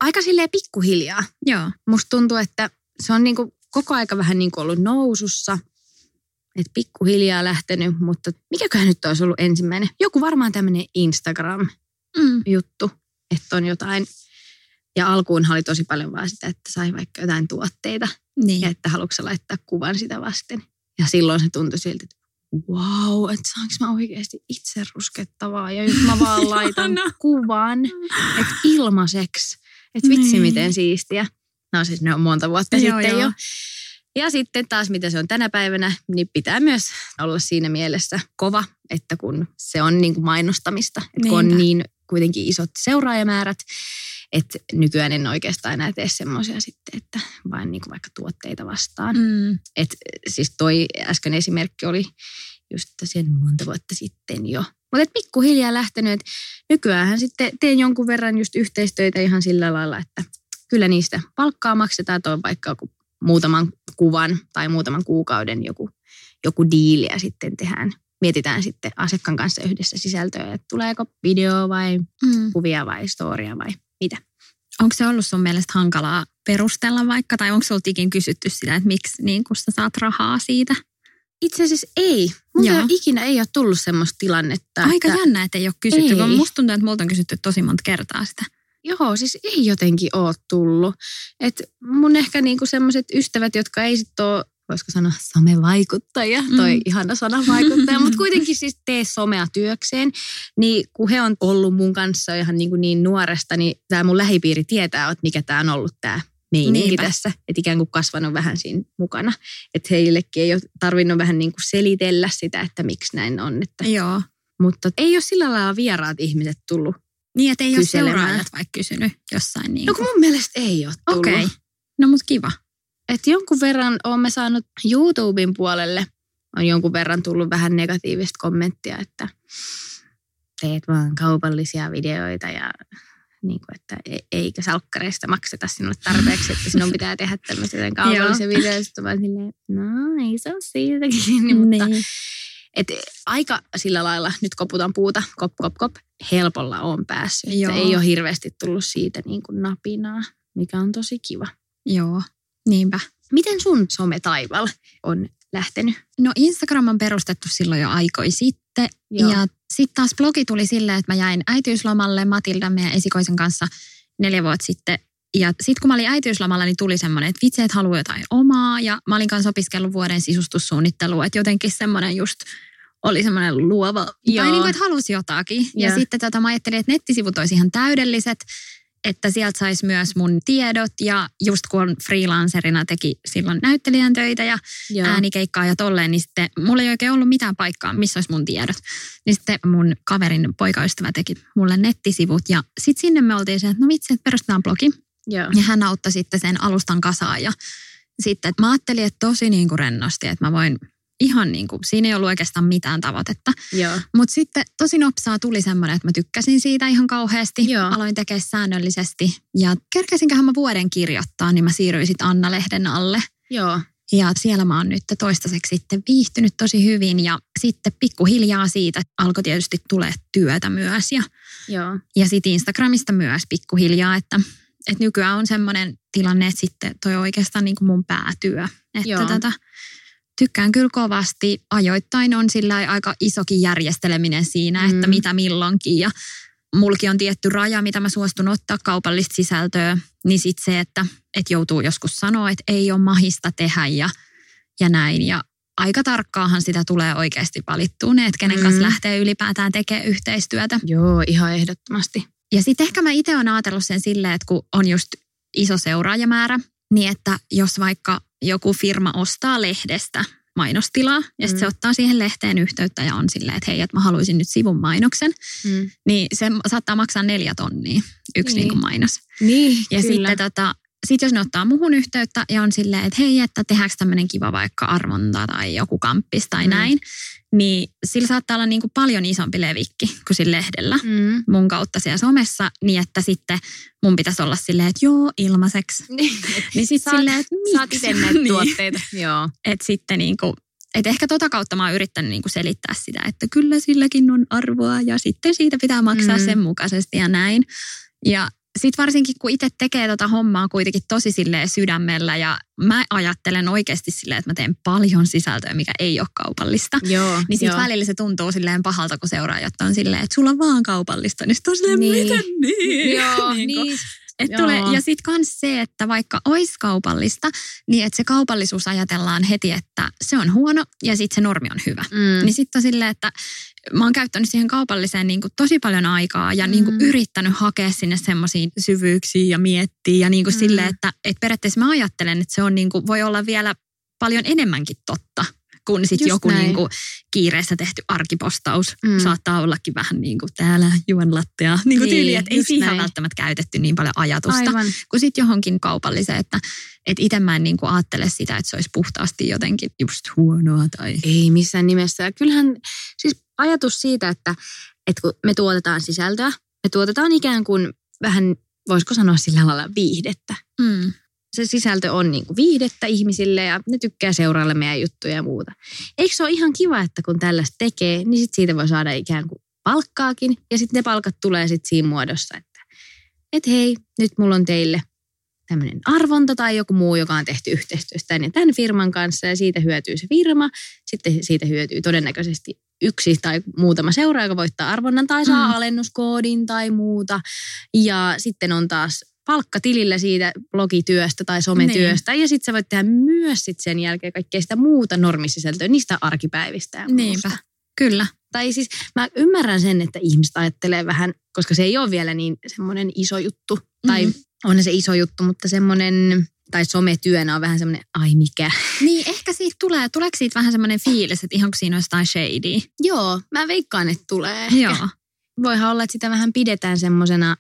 aika silleen pikkuhiljaa. Joo. Musta tuntuu, että se on niinku koko aika vähän niinku ollut nousussa. Että pikkuhiljaa lähtenyt, mutta mikäköhän nyt olisi ollut ensimmäinen? Joku varmaan tämmöinen Instagram-juttu, että on jotain. Ja alkuunhan oli tosi paljon vaan sitä, että sai vaikka jotain tuotteita. Niin. Ja että haluatko laittaa kuvan sitä vasten. Ja silloin se tuntui siltä, että vau, wow, että saanko mä oikeasti itse ruskettavaa ja jos mä vaan laitan kuvan, että ilmaiseksi, että vitsi miten siistiä. No siis ne on monta vuotta sitten jo. Ja sitten taas mitä se on tänä päivänä, niin pitää myös olla siinä mielessä kova, että kun se on niin kuin mainostamista, että kun on niin kuitenkin isot seuraajamäärät, että nykyään en oikeastaan enää tee semmoisia sitten, että vain niin kuin vaikka tuotteita vastaan. Mm. Että siis toi äsken esimerkki oli just tosiaan monta vuotta sitten jo. Mutta että pikkuhiljaa lähtenyt, että nykyäänhän sitten teen jonkun verran just yhteistöitä ihan sillä lailla, että kyllä niistä palkkaa maksetaan, toi vaikka joku muutaman kuvan tai muutaman kuukauden joku diili ja sitten tehdään. Mietitään sitten asiakkaan kanssa yhdessä sisältöä, että tuleeko video vai kuvia vai storia vai mitä. Onko se ollut sun mielestä hankalaa perustella vaikka, tai onko sulta ikin kysytty sitä, että miksi niin kun sä saat rahaa siitä? Itse asiassa ei. Mulla ikinä ei ole tullut semmoista tilannetta. Aika että jännä, että ei ole kysytty, kun musta tuntuu, että multa on kysytty tosi monta kertaa sitä. Joo, siis ei jotenkin ole tullut. Et mun ehkä niinku semmoiset ystävät, jotka ei sitten ole, voisiko sanoa somevaikuttaja, toi ihana sana vaikuttaja, mutta kuitenkin siis tee somea työkseen, niin kun he on ollut mun kanssa ihan niin nuoresta, niin tämä mun lähipiiri tietää, että mikä tämä on ollut tämä meininki tässä, että ikään kuin kasvanut vähän siinä mukana. Että heillekin ei ole tarvinnut vähän niin kuin selitellä sitä, että miksi näin on. Että. Joo. Mutta ei ole sillä lailla vieraat ihmiset tullut. Niin, että ei ole seuraajat vaikka kysynyt jossain. Niin no kun mun mielestä ei ole tullut. Okei. No mut kiva. Että jonkun verran olemme saanut YouTuben puolelle, on jonkun verran tullut vähän negatiivista kommenttia, että teet vaan kaupallisia videoita ja niin kuin, että eikö salkkareista makseta sinulle tarpeeksi, että sinun pitää tehdä tämmöisen kaupallisen videon. Sitten vaan silleen, no ei se ole siitäkin, mutta et aika sillä lailla, nyt koputan puuta, kop, helpolla on päässyt. Se ei ole hirveästi tullut siitä niin kuin napinaa, mikä on tosi kiva. Joo. Niinpä. Miten sun sometaival on lähtenyt? No Instagram on perustettu silloin jo aikoi sitten. Joo. Ja sitten taas blogi tuli silleen, että mä jäin äitiyslomalle Matildan meidän esikoisen kanssa 4 vuotta sitten. Ja sitten kun mä olin äitiyslomalla, niin tuli semmoinen, että vitsi, että haluaa jotain omaa. Ja mä olin kanssa opiskellut vuoden sisustussuunnittelua, että jotenkin semmoinen just oli semmoinen luova. Joo. Tai niin kuin, että halusi jotakin. Ja sitten mä ajattelin, että nettisivut olisi ihan täydelliset. Että sieltä saisi myös mun tiedot ja just kun freelancerina teki silloin näyttelijän töitä ja äänikeikkaa ja tolleen, niin sitten mulla ei oikein ollut mitään paikkaa, missä olisi mun tiedot. Niin sitten mun kaverin poikaystävä teki mulle nettisivut ja sitten sinne me oltiin se, että no vitsi, että perustetaan blogi. Joo. Ja hän auttoi sitten sen alustan kasaan ja sitten mä ajattelin, että tosi niin kuin rennosti, että mä voin ihan niin kuin, siinä ei ollut oikeastaan mitään tavoitetta. Mutta sitten tosi nopsaa tuli semmoinen, että mä tykkäsin siitä ihan kauheasti. Joo. Aloin tekemään säännöllisesti. Ja kerkäsinköhän mä vuoden kirjoittaa, niin mä siirryin sitten Anna-lehden alle. Joo. Ja siellä mä oon nyt toistaiseksi sitten viihtynyt tosi hyvin. Ja sitten pikkuhiljaa siitä alkoi tietysti tulee työtä myös. Ja sitten Instagramista myös pikkuhiljaa, että nykyään on semmoinen tilanne, että sitten toi oikeastaan niin kuin mun päätyö. Että tykkään kyllä kovasti. Ajoittain on sillä aika isokin järjesteleminen siinä, että mitä milloinkin. Ja mulki on tietty raja, mitä mä suostun ottaa kaupallista sisältöä. Niin sitten se, että joutuu joskus sanoa, että ei ole mahista tehdä ja näin. Ja aika tarkkaahan sitä tulee oikeasti valittua ne, että kenen kanssa lähtee ylipäätään tekemään yhteistyötä. Joo, ihan ehdottomasti. Ja sitten ehkä mä itse olen ajatellut sen silleen, että kun on just iso seuraajamäärä, niin että jos vaikka joku firma ostaa lehdestä mainostilaa ja sitten se ottaa siihen lehteen yhteyttä ja on silleen, että hei, että mä haluaisin nyt sivun mainoksen. Niin se saattaa maksaa 4 000 yksi niin kuin mainos. Niin, ja kyllä. Sitten sit jos ne ottaa muhun yhteyttä ja on silleen, että hei, että tehdäänkö tämmöinen kiva vaikka arvonta tai joku kamppis tai näin, niin sillä saattaa olla niin kuin paljon isompi levikki kuin sillä lehdellä mun kautta siellä somessa, niin että sitten mun pitäisi olla silleen, että joo, ilmaiseksi. Niin sit silleen, että miksi? Saat itse näitä tuotteita. Joo. Että sitten niin kuin, että ehkä kautta mä oon yrittänyt niin kuin selittää sitä, että kyllä silläkin on arvoa ja sitten siitä pitää maksaa sen mukaisesti ja näin. Ja sitten varsinkin, kun itse tekee hommaa kuitenkin tosi silleen sydämellä ja mä ajattelen oikeasti silleen, että mä teen paljon sisältöä, mikä ei ole kaupallista. Joo, niin sitten välillä se tuntuu silleen pahalta, kun seuraajat on silleen, että sulla on vaan kaupallista. Niin sitten on silleen, miten niin? Joo, niin. Ja sitten myös se, että vaikka olisi kaupallista, niin että se kaupallisuus ajatellaan heti, että se on huono ja sitten se normi on hyvä. Mm. Niin sitten on silleen, että mä oon käyttänyt siihen kaupalliseen niin kuin tosi paljon aikaa ja niin kuin yrittänyt hakea sinne semmoisiin syvyyksiin ja miettiä. Ja niin kuin silleen, että periaatteessa mä ajattelen, että se on niin kuin, voi olla vielä paljon enemmänkin totta. Kun sitten joku niinku kiireessä tehty arkipostaus saattaa ollakin vähän niin kuin täällä juon lattea. Niinku tyyli, että ei siihen välttämättä käytetty niin paljon ajatusta. Aivan. Kun sitten johonkin kaupalliseen, että et itse mä en niinku ajattele sitä, että se olisi puhtaasti jotenkin just huonoa. Tai... Ei missään nimessä. Ja kyllähän siis ajatus siitä, että kun me tuotetaan sisältöä, me tuotetaan ikään kuin vähän, voisiko sanoa sillä lailla viihdettä. Mm. Se sisältö on niin kuin viihdettä ihmisille ja ne tykkää seurailla meidän juttuja ja muuta. Eikö se ole ihan kiva, että kun tällaista tekee, niin sit siitä voi saada ikään kuin palkkaakin. Ja sitten ne palkat tulee sitten siinä muodossa, että et hei, nyt mulla on teille tämmöinen arvonta tai joku muu, joka on tehty yhteistyössä tämän ja tämän firman kanssa. Ja siitä hyötyy se firma. Sitten siitä hyötyy todennäköisesti yksi tai muutama seuraaja, joka voittaa arvonnan tai saa alennuskoodin tai muuta. Ja sitten on taas... palkkatilillä siitä blogityöstä tai sometyöstä. Niin. Ja sitten sä voit tehdä myös sit sen jälkeen kaikkea sitä muuta normisisältöä, niistä arkipäivistä ja muusta. Niinpä, kyllä. Tai siis mä ymmärrän sen, että ihmiset ajattelee vähän, koska se ei ole vielä niin semmoinen iso juttu. Tai on se iso juttu, mutta semmoinen... Tai sometyönä on vähän semmoinen, ai mikä. Niin, ehkä siitä tulee. Tuleeko siitä vähän semmoinen fiilis, että ihan kun siinä on jotain shadyä? Joo, mä veikkaan, että tulee. Joo. Voihan olla, että sitä vähän pidetään semmoisena...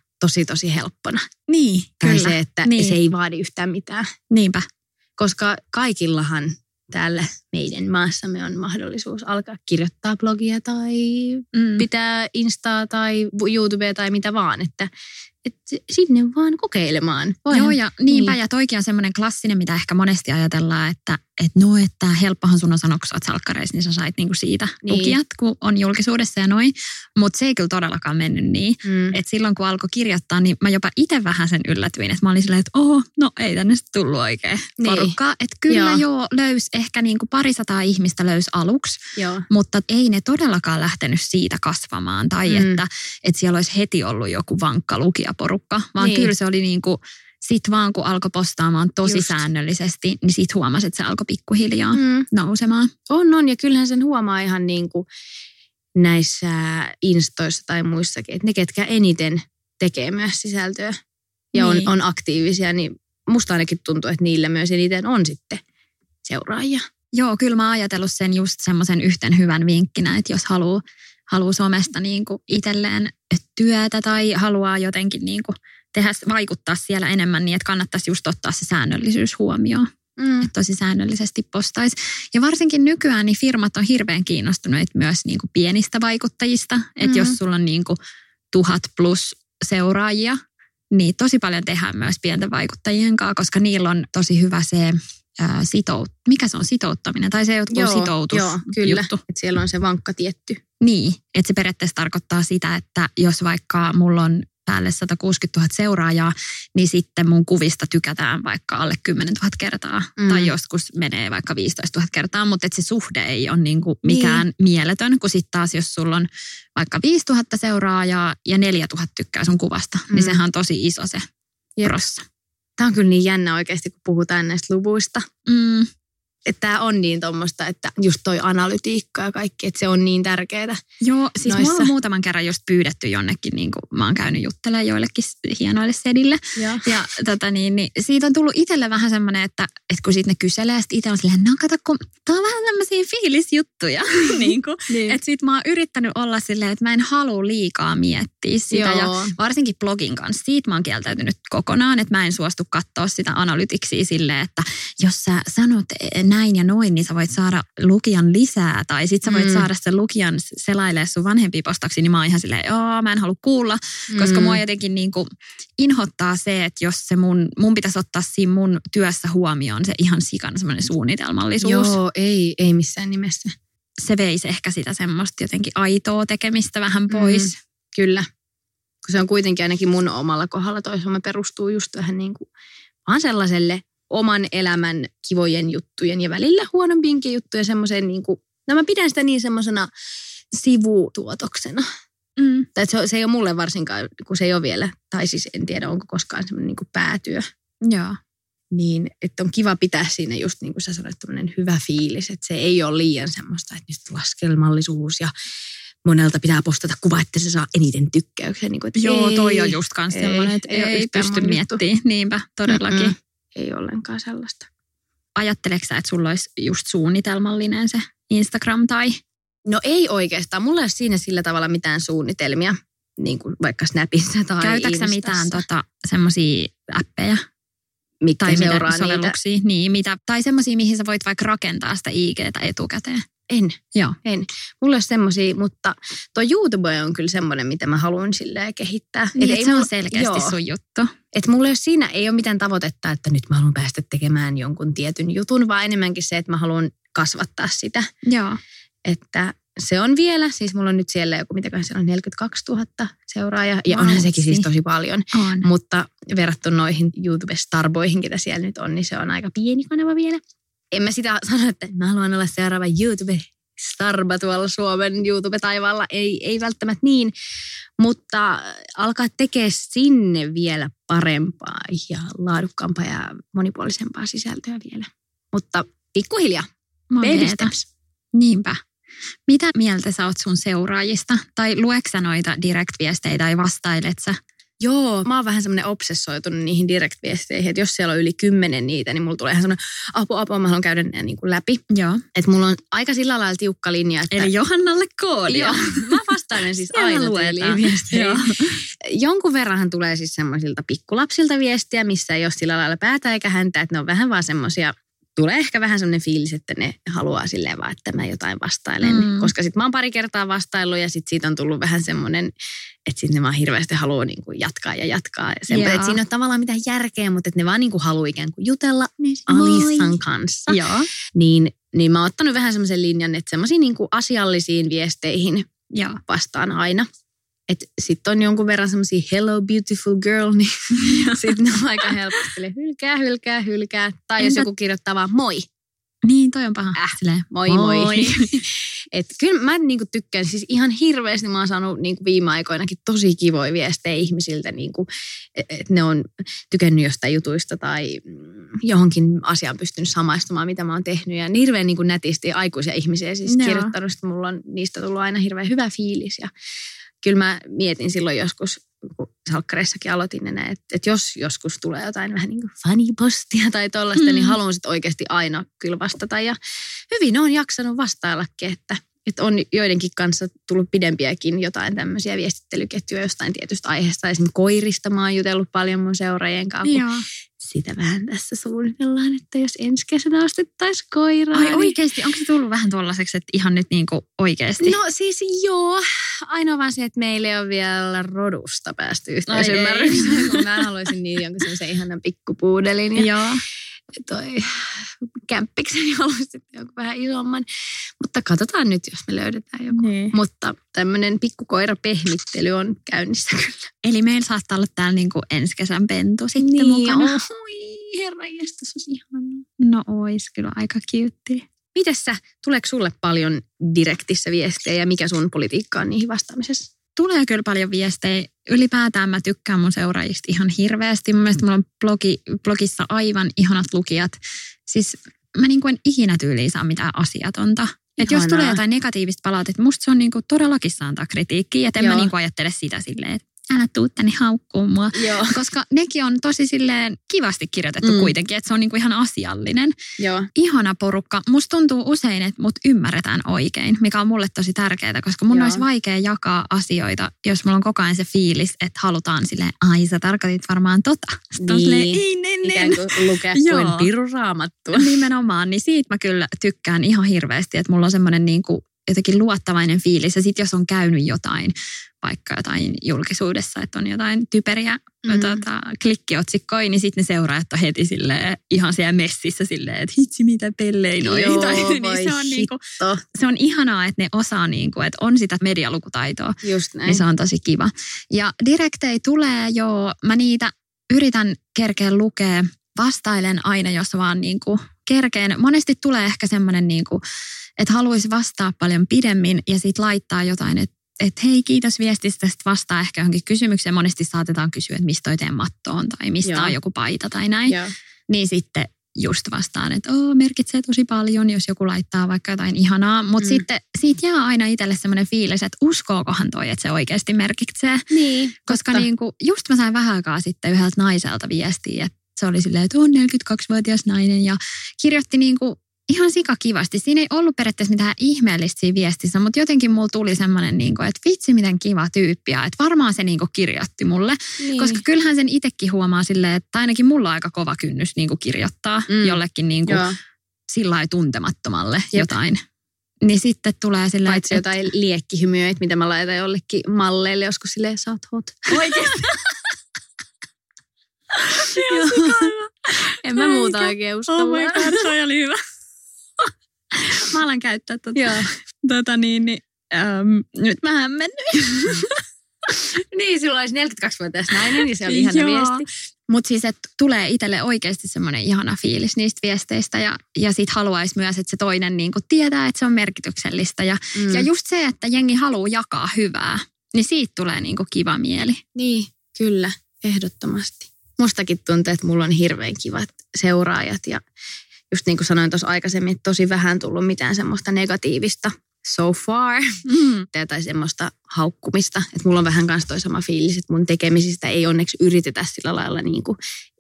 tosi helppona. Niin, tai kyllä. Se, että se ei vaadi yhtään mitään. Niinpä. Koska kaikillahan täällä meidän maassamme on mahdollisuus alkaa kirjoittaa blogia tai pitää Instaa tai YouTubea tai mitä vaan. Että sinne vaan kokeilemaan. Voihan. Joo, ja niinpä. Niin. Ja toikin on semmoinen klassinen, mitä ehkä monesti ajatellaan, että helppohan sun on sanoa, kun sä oot salkkareissa, niin sä sait niinku siitä lukijat, kun on julkisuudessa ja noin. Mutta se ei kyllä todellakaan mennyt niin. Että silloin, kun alkoi kirjoittaa, niin mä jopa itse vähän sen yllätyin. Että mä olin silleen, että no ei tänne sitten tullut oikein porukkaa. Niin. Että kyllä joo löysi ehkä niinku 200 ihmistä löysi aluksi. Joo. Mutta ei ne todellakaan lähtenyt siitä kasvamaan. Tai että siellä olisi heti ollut joku vankka lukijaporukka. Vaan kyllä se oli niinku... Sitten vaan kun alkoi postaamaan tosi säännöllisesti, niin sitten huomasi, että se alkoi pikkuhiljaa nousemaan. On. Ja kyllähän sen huomaa ihan niin kuin näissä instoissa tai muissakin. Että ne, ketkä eniten tekee myös sisältöä ja on aktiivisia, niin musta ainakin tuntuu, että niillä myös eniten on sitten seuraajia. Joo, kyllä mä oon ajatellut sen just semmoisen yhten hyvän vinkkinä, että jos haluaa somesta niin kuin itselleen työtä tai haluaa jotenkin... niin kuin vaikuttaa siellä enemmän niin, että kannattaisi just ottaa se säännöllisyys huomioon. Että tosi säännöllisesti postaisi. Ja varsinkin nykyään niin firmat on hirveän kiinnostuneet myös niin kuin pienistä vaikuttajista. Että jos sulla on niin kuin 1000+ seuraajia, niin tosi paljon tehdään myös pienten vaikuttajien kanssa, koska niillä on tosi hyvä se... mikä se on sitouttaminen? Tai se joku sitoutus. Joo, kyllä. Että siellä on se vankka tietty. Niin, että se periaatteessa tarkoittaa sitä, että jos vaikka mulla on päälle 160 000 seuraajaa, niin sitten mun kuvista tykätään vaikka alle 10 000 kertaa. Tai joskus menee vaikka 15 000 kertaa, mutta et se suhde ei ole niinku mikään mieletön, kun sitten taas jos sulla on vaikka 5 000 seuraajaa ja 4 000 tykkää sun kuvasta, niin sehän on tosi iso se prossa. Tämä on kyllä niin jännä oikeasti, kun puhutaan näistä luvuista. Että tämä on niin tuommoista, että just toi analytiikka ja kaikki, että se on niin tärkeää. Joo, siis mulla on muutaman kerran just pyydetty jonnekin, niin kuin mä oon käynyt juttelemaan joillekin hienoille sedille. Joo. Ja niin, siitä on tullut itselle vähän semmoinen, että kun siitä ne kyselee, sitten itse on silleen, no kato, kun tää on vähän tämmöisiä fiilisjuttuja. niin. Että sit mä oon yrittänyt olla silleen, että mä en halua liikaa miettiä sitä. Ja varsinkin blogin kanssa, siitä mä oon kieltäytynyt kokonaan, että mä en suostu katsoa sitä analytiksia silleen, että jos sä sanot... näin ja noin, niin sä voit saada lukijan lisää. Tai sit sä voit saada sen lukijan selailee sun vanhempia postauksia, niin mä oon ihan silleen, mä en halua kuulla. Koska mua jotenkin niinku inhottaa se, että jos se mun pitäisi ottaa siinä mun työssä huomioon se ihan sikan semmoinen suunnitelmallisuus. Joo, ei missään nimessä. Se veisi ehkä sitä semmoista jotenkin aitoa tekemistä vähän pois. Kyllä. Kun se on kuitenkin ainakin mun omalla kohdalla toisaalta perustuu just vähän niin kuin vaan sellaiselle oman elämän kivojen juttujen ja välillä huonompiinkin juttuja semmoiseen niin kuin, no mä pidän sitä niin semmoisena sivutuotoksena. Mm. Tai se ei ole mulle varsinkaan, kun se ei ole vielä, tai siis en tiedä, onko koskaan semmoinen niin kuin päätyö. Joo. Niin, että on kiva pitää siinä just niin kuin sä sanoit, tämmöinen hyvä fiilis, että se ei ole liian semmoista, että nyt laskelmallisuus ja monelta pitää postata kuva, että se saa eniten tykkäyksiä. Niin kuin, että joo, toi on just kans semmoinen, että ei pysty miettimään. Niinpä, todellakin. Mm-mm. Ei ollenkaan sellaista. Ajatteleeko sä, että sulla olisi just suunnitelmallinen se Instagram tai? No ei oikeastaan. Mulla ei ole siinä sillä tavalla mitään suunnitelmia, niin kuin vaikka Snapissa tai Käytätkö sä mitään semmoisia appeja? Mitkä tai seuraa sovelluksia? Niitä? Niin, mitä? Tai semmoisia, mihin sä voit vaikka rakentaa sitä IGtä etukäteen. En. Mulla on semmosia, mutta tuo YouTube on kyllä semmoinen, mitä mä haluan silleen kehittää. Niin, että se on selkeästi sun juttu. Että mulla ei ole mitään tavoitetta, että nyt mä haluan päästä tekemään jonkun tietyn jutun, vaan enemmänkin se, että mä haluan kasvattaa sitä. Joo. Että se on vielä, siis mulla on nyt siellä joku, mitäköhän siellä on, 42 000 seuraajaa. Ja onhan sekin siis tosi paljon. On. Mutta verrattuna noihin YouTube-starboihin, ketä siellä nyt on, niin se on aika pieni kanava vielä. En mä sitä sano, että mä haluan olla seuraava YouTube-starba tuolla Suomen YouTube-taivaalla. Ei välttämättä niin, mutta alkaa tekee sinne vielä parempaa ja laadukkaampaa ja monipuolisempaa sisältöä vielä. Mutta pikkuhiljaa. Baby steps. Niinpä. Mitä mieltä sä oot sun seuraajista? Tai lueksä noita direct-viestejä tai vastailet sä? Joo, mä oon vähän semmoinen obsessoitunut niihin direct-viesteihin, että jos siellä on yli 10 niitä, niin mulla tulee ihan semmoinen apua, mä haluan käydä ne niin kuin läpi. Joo. Että mulla on aika sillä lailla tiukka linja, että... Eli Johannalle koodia. Joo, mä vastailen siis aina viestejä. Jonkun verranhan tulee siis semmoisilta pikkulapsilta viestiä, missä ei ole sillä lailla päätä eikä häntä, että ne on vähän vaan semmoisia... Tulee ehkä vähän semmoinen fiilis, että ne haluaa silleen vaan, että mä jotain vastailen. Mm. Koska sit mä oon pari kertaa vastaillut ja sit siitä on tullut vähän semmoinen, että sit ne vaan hirveästi haluaa niinku jatkaa. Että siinä on tavallaan mitään järkeä, mutta että ne vaan niinku haluaa ikään kuin jutella Alisan kanssa. Joo. Niin mä oon ottanut vähän semmoisen linjan, että semmoisiin niinku asiallisiin viesteihin vastaan aina. Että sitten on jonkun verran semmoisia hello beautiful girl, niin sitten ne on aika helposti hylkää. Tai jos joku kirjoittaa vaan moi. Niin, toi on paha. Silleen, moi. Että kyllä mä niinku tykkään, siis ihan hirveästi mä oon saanut niinku viime aikoinakin tosi kivoja viestejä ihmisiltä, niinku, että ne on tykännyt jostain jutuista tai johonkin asiaan pystynyt samaistumaan, mitä mä oon tehnyt. Ja hirveän niinku nätisti aikuisia ihmisiä siis kirjoittanut, että mulla on niistä tullut aina hirveän hyvä fiilis ja... Kyllä mä mietin silloin joskus, kun salkkareissakin aloitin enää, että jos joskus tulee jotain vähän niin kuin funny-postia tai tollaista, niin haluan sitten oikeasti aina kyllä vastata. Ja hyvin on jaksanut vastaillakin, että on joidenkin kanssa tullut pidempiäkin jotain tämmöisiä viestittelyketjuja jostain tietystä aiheesta. Esimerkiksi koirista mä oon jutellut paljon mun seuraajien kanssa. Joo. Sitä vähän tässä suunnitellaan, että jos ensi kesänä ostettaisiin koiraa. Ai oikeasti, onko se tullut vähän tuollaiseksi, että ihan nyt niin kuin oikeasti? No siis joo, ainoa vaan se, että meillä ei ole vielä rodusta päästy yhteisymmärrykseen, kun mä haluaisin niin jonkun semmoisen ihanan pikkupuudelin. Joo. Toi kämppikseni halusi sitten joku vähän isomman. Mutta katsotaan nyt, jos me löydetään joku. Niin. Mutta tämmöinen pikkukoirapehmittely on käynnissä kyllä. Eli meillä saattaa olla täällä niinku ensi kesän pentu sitten niin, mukana. Niin, oi herranjestas, se olisi ihanaa. No ois kyllä aika kiutti. Mites sä, tuleeko sulle paljon direktissä viestejä ja mikä sun politiikka on niihin vastaamisessa? Tulee kyllä paljon viestejä. Ylipäätään mä tykkään mun seuraajista ihan hirveästi. Mun mielestä mulla on blogissa aivan ihanat lukijat. Siis mä niin kuin en ikinä tyyliin saa mitään asiatonta. Että jos tulee jotain negatiivista palautetta, musta se on niin kuin todellakin saantaa kritiikkiä. Että en mä niin kuin ajattele sitä silleen, että älä tuu tänne haukkuun mua. Joo. Koska nekin on tosi silleen kivasti kirjoitettu kuitenkin, että se on niin kuin ihan asiallinen. Joo. Ihana porukka. Musta tuntuu usein, että mut ymmärretään oikein, mikä on mulle tosi tärkeää, koska mun olisi vaikea jakaa asioita, jos mulla on koko ajan se fiilis, että halutaan silleen, ai sä tarkoitit varmaan tota. Sitten niin. Silleen, ikään kuin lukea kuin piruraamattua. Nimenomaan, niin siitä mä kyllä tykkään ihan hirveästi, että mulla on semmoinen niin kuin jotenkin luottavainen fiilis. Ja sitten jos on käynyt jotain, vaikka jotain julkisuudessa, että on jotain typeriä klikkiotsikkoja, niin sitten ne seuraajat on heti silleen, ihan siellä messissä silleen, että hitsi mitä pellei noi. Joo, tai, niin se, on niinku, se on ihanaa, että ne osaa, niinku, että on sitä medialukutaitoa. Just näin. Niin se on tosi kiva. Ja direktei tulee jo, mä niitä yritän kerkeä lukea. Vastailen aina, jos vaan niinku kerkeen. Monesti tulee ehkä semmoinen, niinku, että haluaisi vastaa paljon pidemmin ja sitten laittaa jotain, että että hei, kiitos viestistä, sitten vastaa ehkä johonkin kysymykseen. Monesti saatetaan kysyä, että mistä toi teidän matto on tai mistä on joku paita tai näin. Joo. Niin sitten just vastaan, että merkitsee tosi paljon, jos joku laittaa vaikka jotain ihanaa. Mutta sitten siitä jää aina itselle semmoinen fiilis, että uskookohan toi, että se oikeasti merkitsee. Niin, koska niinku, just mä sain vähän aikaa sitten yhdeltä naiselta viestiä, että se oli silleen, että on 42-vuotias nainen ja kirjoitti niinku ihan sikakivasti. Siinä ei ollut periaatteessa mitään ihmeellistä siinä viestissä, mutta jotenkin mulla tuli semmoinen, että vitsi miten kiva tyyppi. Että varmaan se kirjoitti mulle, niin. Koska kyllähän sen itsekin huomaa silleen, että ainakin mulla on aika kova kynnys kirjoittaa jollekin sillai tuntemattomalle jotain. Niin sitten tulee silleen... Paitsi jotain liekkihymyä, että mitä mä laitan jollekin malleille joskus silleen, sä oot hot. Oikeasti. En mä muuta oikein uskalla. Oh my god, se oli hyvä. Mä alan käyttää tota. Joo. Nyt mä hämmennyin. Niin, silloin olisi 42-vuotias nainen, niin se oli ihana viesti. Mutta siis, että tulee itselle oikeasti semmoinen ihana fiilis niistä viesteistä ja sit haluaisi myös, että se toinen niinku tietää, että se on merkityksellistä. Ja just se, että jengi haluaa jakaa hyvää, niin siitä tulee niinku kiva mieli. Niin, kyllä, ehdottomasti. Mustakin tuntuu, että mulla on hirveän kivat seuraajat ja... Just niin kuin sanoin tuossa aikaisemmin, että tosi vähän tullut mitään semmoista negatiivista so far. Tai semmoista haukkumista. Että mulla on vähän kanssa toi sama fiilis, että mun tekemisistä ei onneksi yritetä sillä lailla niin kuin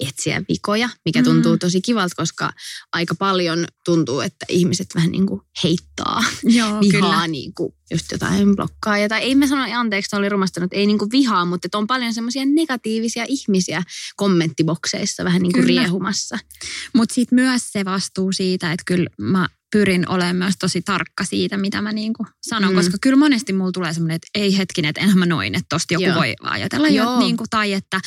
etsiä vikoja, mikä tuntuu tosi kivalta, koska aika paljon tuntuu, että ihmiset vähän niin kuin heittaa vihaa niin kuin just jotain blokkaa. Tai ei mä sano anteeksi, oli rumastanut, ei niin kuin vihaa, mutta on paljon semmoisia negatiivisia ihmisiä kommenttibokseissa vähän niin kuin riehumassa. Mutta sitten myös se vastuu siitä, että kyllä mä pyrin olemaan myös tosi tarkka siitä, mitä mä niin kuin sanon, koska kyllä monesti mulla tulee semmoinen, että ei hetkinen, että enhän mä noin, että tosta joku voi ajatella niin kuin, tai että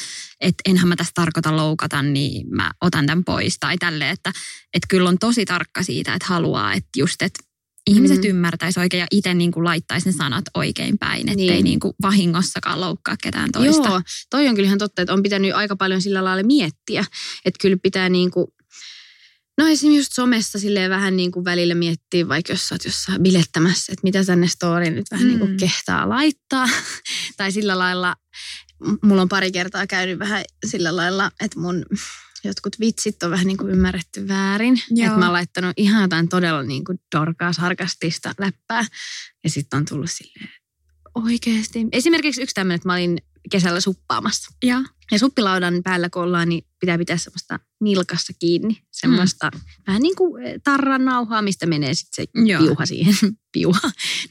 enhän mä tässä tarkoita loukata, niin mä otan tämän pois tai tälleen, että kyllä on tosi tarkka siitä, että haluaa, että just, että ihmiset ymmärtäisi oikein ja itse niin kuin laittaisi ne sanat oikein päin, ettei niin kuin vahingossakaan loukkaa ketään toista. Joo, toi on kyllähän totta, että on pitänyt aika paljon sillä lailla miettiä, että kyllä pitää niin kuin no esimerkiksi just somessa silleen vähän niin kuin välillä miettii, vaikka jos sä oot jossain bilettämässä, että mitä tänne story nyt vähän niin kuin kehtaa laittaa. Tai sillä lailla, mulla on pari kertaa käynyt vähän sillä lailla, että mun jotkut vitsit on vähän niin kuin ymmärretty väärin. Että mä oon laittanut ihan jotain todella niin kuin dorkaa, sarkastista läppää. Ja sitten on tullut silleen oikeasti. Esimerkiksi yksi tämmöinen, että mä olin kesällä suppaamassa. Ja suppilaudan päällä kun ollaan, niin pitää pitää semmoista nilkassa kiinni. Semmoista vähän niin kuin tarran nauhaa, mistä menee sitten se piuha siihen.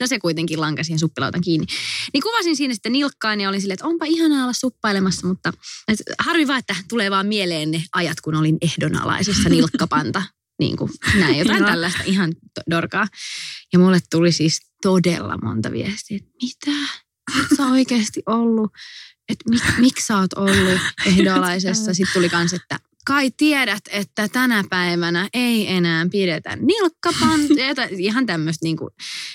No se kuitenkin lanka siihen suppilautan kiinni. Niin kuvasin siinä sitten nilkkaan ja olin silleen, että onpa ihanaa olla suppailemassa, mutta harvi vaan, että tulee vaan mieleen ne ajat, kun olin ehdonalaisessa nilkkapanta. Niin kuin näin jotain tällaista ihan dorkaa. Ja mulle tuli siis todella monta viestiä, että mitä? Oot sä oikeasti ollut, että miksi sä oot ollut ehdolaisessa? Sitten tuli kans, että kai tiedät, että tänä päivänä ei enää pidetä nilkkapanteita. Ihan tämmöistä niin kuin,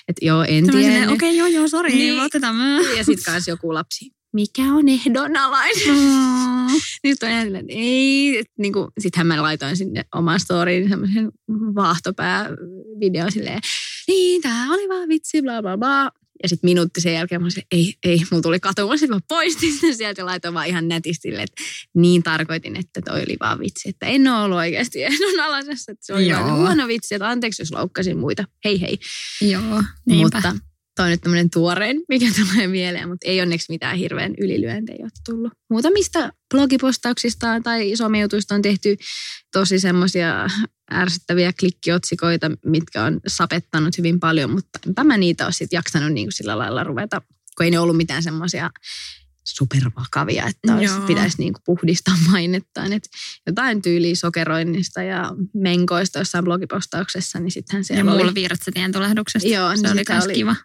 että joo, en tiedä. Okei, joo, sori, niin, otetaan mä. Ja sit kans joku lapsi, mikä on ehdonalainen? Nyt on jäljellä, että ei. Niin kuin, sittenhän mä laitoin sinne oman storyin semmoisen vaahtopäävideon silleen, niin tää oli vaan vitsi, bla bla bla. Ja sitten minuutti sen jälkeen mä olin, ei, mulla tuli katuma. Sitten mä poistin sen sieltä ja laitoin vaan ihan nätisti, että niin tarkoitin, että toi oli vaan vitsi. Että en ole ollut oikeasti ehdonalaisessa. Että se oli vaan huono vitsi, että anteeksi, jos loukkasin muita. Hei. Joo, niinpä. Mutta toi on nyt tämmöinen tuorein, mikä tulee mieleen, mutta ei onneksi mitään hirveän ylilyöntejä ole tullut. Muutamista blogipostauksista tai somejutuista on tehty tosi semmoisia ärsyttäviä klikkiotsikoita, mitkä on sapettanut hyvin paljon, mutta enpä mä niitä ole sitten jaksanut niin kuin sillä lailla ruveta, kun ei ne ollut mitään semmoisia supervakavia, että pitäisi niin kuin puhdistaa mainettaan. Et jotain tyyliä sokeroinnista ja menkoista jossain blogipostauksessa, niin sittenhän siellä ja oli... Ja mulla virtsatien tulehduksesta. Joo, se oli myös kiva.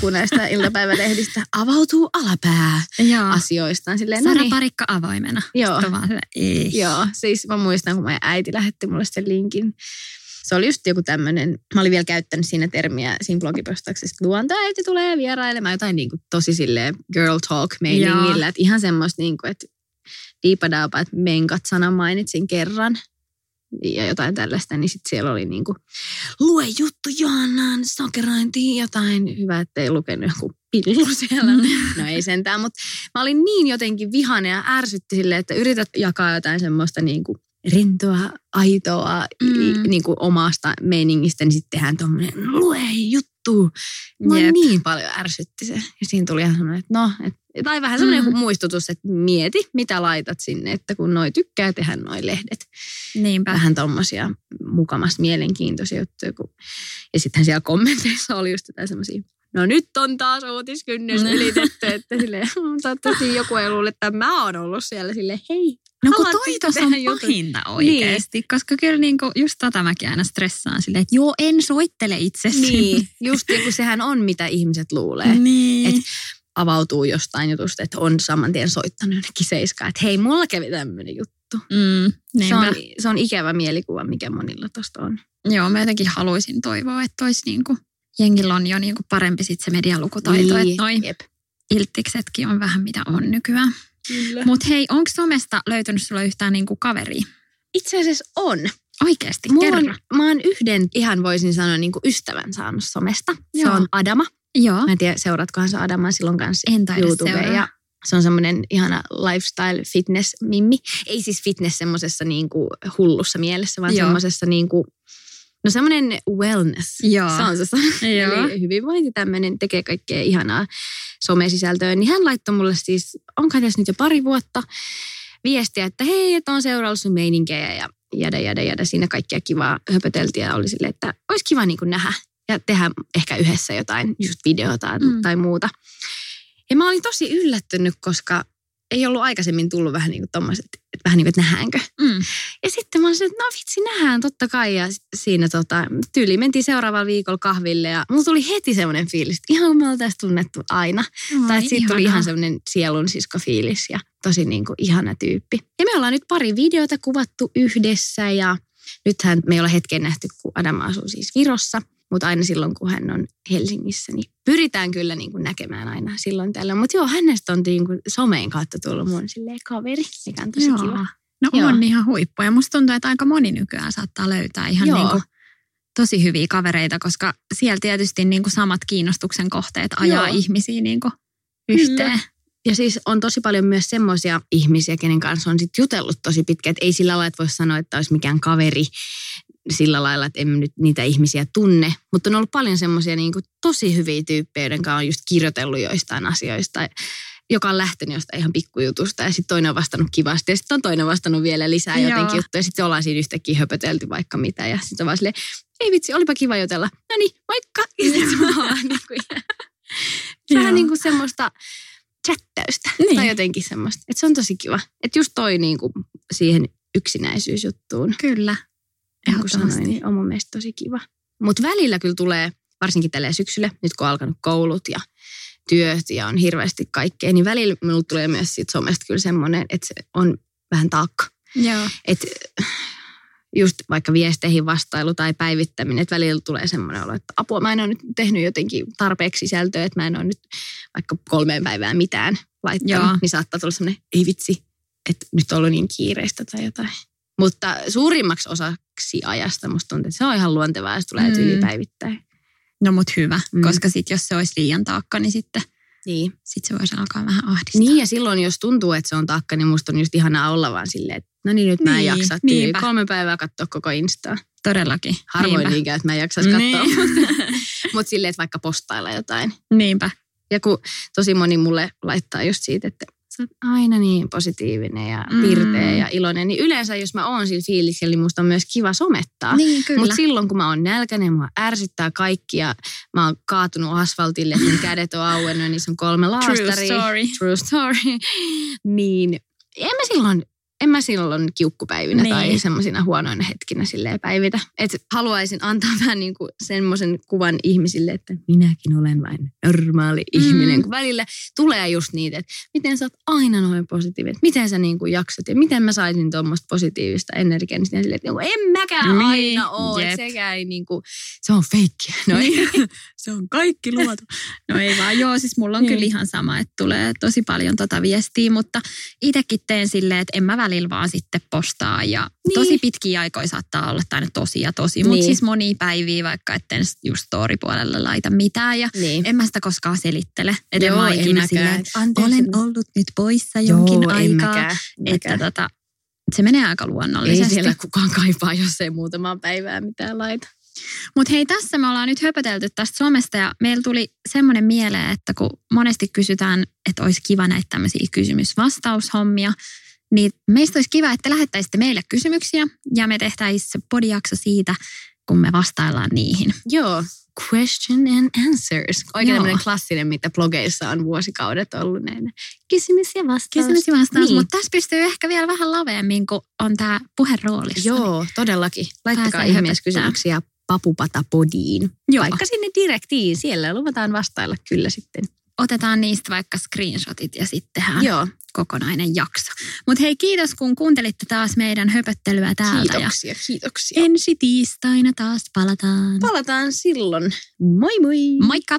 Kun näistä iltapäivälehdistä avautuu alapää asioistaan. Silleen, Sara parikka avoimena. Joo. Joo, siis mä muistan, kun mun äiti lähetti mulle sen linkin. Se oli just joku tämmöinen, mä olin vielä käyttänyt siinä termiä siinä blogipostauksessa, luontoäiti tulee vierailemaan jotain niin kuin tosi silleen girl talk meiningillä. Että ihan semmoista, niin kuin, että diipadaapa, että menkat sana mainitsin kerran. Ja jotain tällaista, niin sitten siellä oli niin kuin, lue juttu Johannan sokerointiin, jotain hyvä, ettei lukenut joku pillu siellä. No ei sentään, mutta mä olin niin jotenkin vihainen ja ärsytti silleen, että yrität jakaa jotain semmoista niinku rentoa, aitoa, niinku omasta meiningistä, niin sitten tehdään tommoinen lue juttu. Mä niin paljon ärsytti se. Ja siinä tuli ihan semmoinen, että no, tai vähän semmoinen muistutus, että mieti, mitä laitat sinne, että kun noi tykkää tehdä noi lehdet. Niinpä. Vähän tommosia mukamas mielenkiintoisia juttuja. Ja sittenhän siellä kommenteissa oli just jotain semmoisia. No nyt on taas uutiskynnys ylitetty, että silleen, toivottavasti joku ei luule, että mä oon ollut siellä silleen, hei. No kun toi on pahinta oikeasti, niin. Koska kyllä niinku just tätä mäkin aina stressaan silleen, että joo, en soittele itsesi. Niin, just kun sehän on mitä ihmiset luulee. Niin. Et avautuu jostain jutusta, että on saman tien soittanut jonnekin seiskaan, että hei, mulla kävi tämmöinen juttu. Se on ikävä mielikuva, mikä monilla tosta on. Joo, mä jotenkin haluaisin toivoa, että olisi niinku... Jengillä on jo niinku parempi sit se medialukutaito, että noi ilttiksetkin on vähän mitä on nykyään. Mutta hei, onko somesta löytynyt sulla yhtään niinku kaveria? Itse asiassa on. Oikeasti, kerran. Mä oon yhden ihan voisin sanoa niinku ystävän saanut somesta. Joo. Se on Adama. Joo. Mä en tiedä, seuraatkohan sä Adamaa silloin kanssa YouTubea. Se on semmoinen ihana lifestyle fitness-mimmi. Ei siis fitness semmosessa niinku hullussa mielessä, vaan semmosessa niinku... No semmoinen wellness, se on se sana, eli hyvinvointi tämmöinen, tekee kaikkea ihanaa somesisältöä. Niin hän laittoi mulle siis, onkohan tässä nyt jo 2 vuotta, viestiä, että hei, että on seuraillut sun meininkejä ja jädä. Siinä kaikkea kivaa höpöteltiin ja oli silleen, että olisi kiva niin kuin nähdä ja tehdä ehkä yhdessä jotain, just videota tai muuta. Ja mä olin tosi yllättynyt, koska... Ei ollut aikaisemmin tullut vähän niin kuin tommoset, että vähän niin kuin, että nähdäänkö. Ja sitten mä olin sanonut, että no vitsi, nähdään totta kai. Ja siinä tyyliin mentiin seuraavalla viikolla kahville ja mulla tuli heti semmoinen fiilis, että ihan kun me oltaisiin tunnettu aina. Tai että siitä tuli ihan semmoinen sielun sisko fiilis ja tosi niin kuin ihana tyyppi. Ja me ollaan nyt 2 videota kuvattu yhdessä ja nythän me ei olla hetken nähty, kun Adama asuu siis Virossa. Mutta aina silloin, kun hän on Helsingissä, niin pyritään kyllä niin kuin näkemään aina silloin tällöin. Mutta joo, hänestä on niin kuin someen kautta tullut mun silleen kaveri, mikä on tosi kiva. No on ihan huippu. Ja musta tuntuu, että aika moni nykyään saattaa löytää ihan niin kuin tosi hyviä kavereita, koska siellä tietysti niin kuin samat kiinnostuksen kohteet ajaa ihmisiä niin kuin yhteen. Ja siis on tosi paljon myös semmoisia ihmisiä, kenen kanssa on sitten jutellut tosi pitkään. Että ei sillä lailla, että voisi sanoa, että olisi mikään kaveri. Sillä lailla, että emme nyt niitä ihmisiä tunne. Mutta on ollut paljon semmoisia niin kuin tosi hyviä tyyppejä, joiden kanssa on just kirjoitellut joistain asioista, joka on lähtenyt jostain ihan pikkujutusta. Ja sitten toinen on vastannut kivasti ja sitten on toinen vastannut vielä lisää jotenkin juttuja. Ja sitten ollaan siinä yhtäkkiä höpötelty vaikka mitä. Ja sitten on vaan silleen, ei vitsi, olipa kiva jutella. No niin, moikka! Ja sitten mä ollaan niin kuin, vähän niin kuin semmoista... chattäystä. Niin. Tai jotenkin semmoista. Että se on tosi kiva. Että just toi niinku siihen yksinäisyysjuttuun. Kyllä. Ehdottomasti. Niin on mun mielestä tosi kiva. Mutta välillä kyllä tulee, varsinkin tällä syksyllä, nyt kun on alkanut koulut ja työt ja on hirveästi kaikkea, niin välillä minulle tulee myös siitä somesta kyllä semmoinen, että se on vähän taakka. Joo. Että just vaikka viesteihin vastailu tai päivittäminen, että välillä tulee semmoinen olo, että apua, mä en ole nyt tehnyt jotenkin tarpeeksi sisältöä, että mä en ole nyt vaikka 3 päivää mitään laittanut, niin saattaa tulla semmoinen, ei vitsi, että nyt on ollut niin kiireistä tai jotain. Mutta suurimmaksi osaksi ajasta musta tuntuu, että se on ihan luontevaa, jos tulee tyyli päivittäin. No mut hyvä, koska sitten jos se olisi liian taakka, niin sitten... Niin. Sitten se voisi alkaa vähän ahdistaa. Niin ja silloin, jos tuntuu, että se on taakka, niin musta on just ihanaa olla vaan silleen, että no niin, nyt mä en jaksa. 3 päivää katsoa koko Instaa. Todellakin. Harvoin niinkään, että mä en jaksaisi katsoa. Mutta silleen, että vaikka postailla jotain. Niinpä. Ja kun tosi moni mulle laittaa just siitä, että sä oot aina niin positiivinen ja pirteä ja iloinen. Niin yleensä, jos mä oon sillä fiiliksellä, niin musta on myös kiva somettaa. Niin, kyllä. Mutta silloin, kun mä oon nälkäinen, mua ärsyttää kaikki ja mä oon kaatunut asfaltille, mun kädet on auennut, niin se on 3 laastaria. True story. Niin, en mä silloin kiukkupäivinä tai semmoisina huonoina hetkinä silleen päivitä. Että haluaisin antaa vähän niin kuin semmoisen kuvan ihmisille, että minäkin olen vain normaali ihminen. Kun välillä tulee just niitä, että miten sä oot aina noin positiivinen, miten sä niin kuin jaksat ja miten mä saisin tuommoista positiivista energiaa. Niin silleen, että en mäkään aina ole, että sekään ei niin kuin, se on feikkiä. No ei, se on kaikki luotu. No ei vaan, siis mulla on kyllä ihan sama, että tulee tosi paljon viestiä, mutta itsekin teen silleen, että en mä välillä vaan sitten postaa ja niin. Tosi pitkiä aikoja saattaa olla tai tosi ja tosi, mutta niin. Siis monia päiviä vaikka etten just story-puolelle laita mitään ja niin. En mä sitä koskaan selittele. Että joo, mä ikinä silleen, olen ollut nyt poissa jonkin aikaa, että se menee aika luonnollisesti. Ei siellä kukaan kaipaa, jos ei muutamaa päivää mitään laita. Mutta hei, tässä me ollaan nyt höpötelty tästä somesta ja meillä tuli semmoinen mieleen, että kun monesti kysytään, että olisi kiva näitä tämmöisiä kysymys-vastaushommia, niin meistä olisi kiva, että lähettäisitte meille kysymyksiä ja me tehtäisiin se podijakso siitä, kun me vastaillaan niihin. Joo, question and answers. Oikein tämmöinen klassinen, mitä blogeissa on vuosikaudet ollut näin. Kysymys ja vastaus. Kysymys ja vastaus, niin. Mutta tässä pystyy ehkä vielä vähän laveammin, kun on tämä puhe roolissa. Joo, todellakin. Laittakaa ihmeessä kysymyksiä Papupata Podiin. Vaikka sinne direktiin, siellä luvataan vastailla kyllä sitten. Otetaan niistä vaikka screenshotit ja sittenhän kokonainen jakso. Mutta hei, kiitos kun kuuntelitte taas meidän höpöttelyä täältä. Kiitoksia. Ensi tiistaina taas palataan. Palataan silloin. Moi moi. Moikka.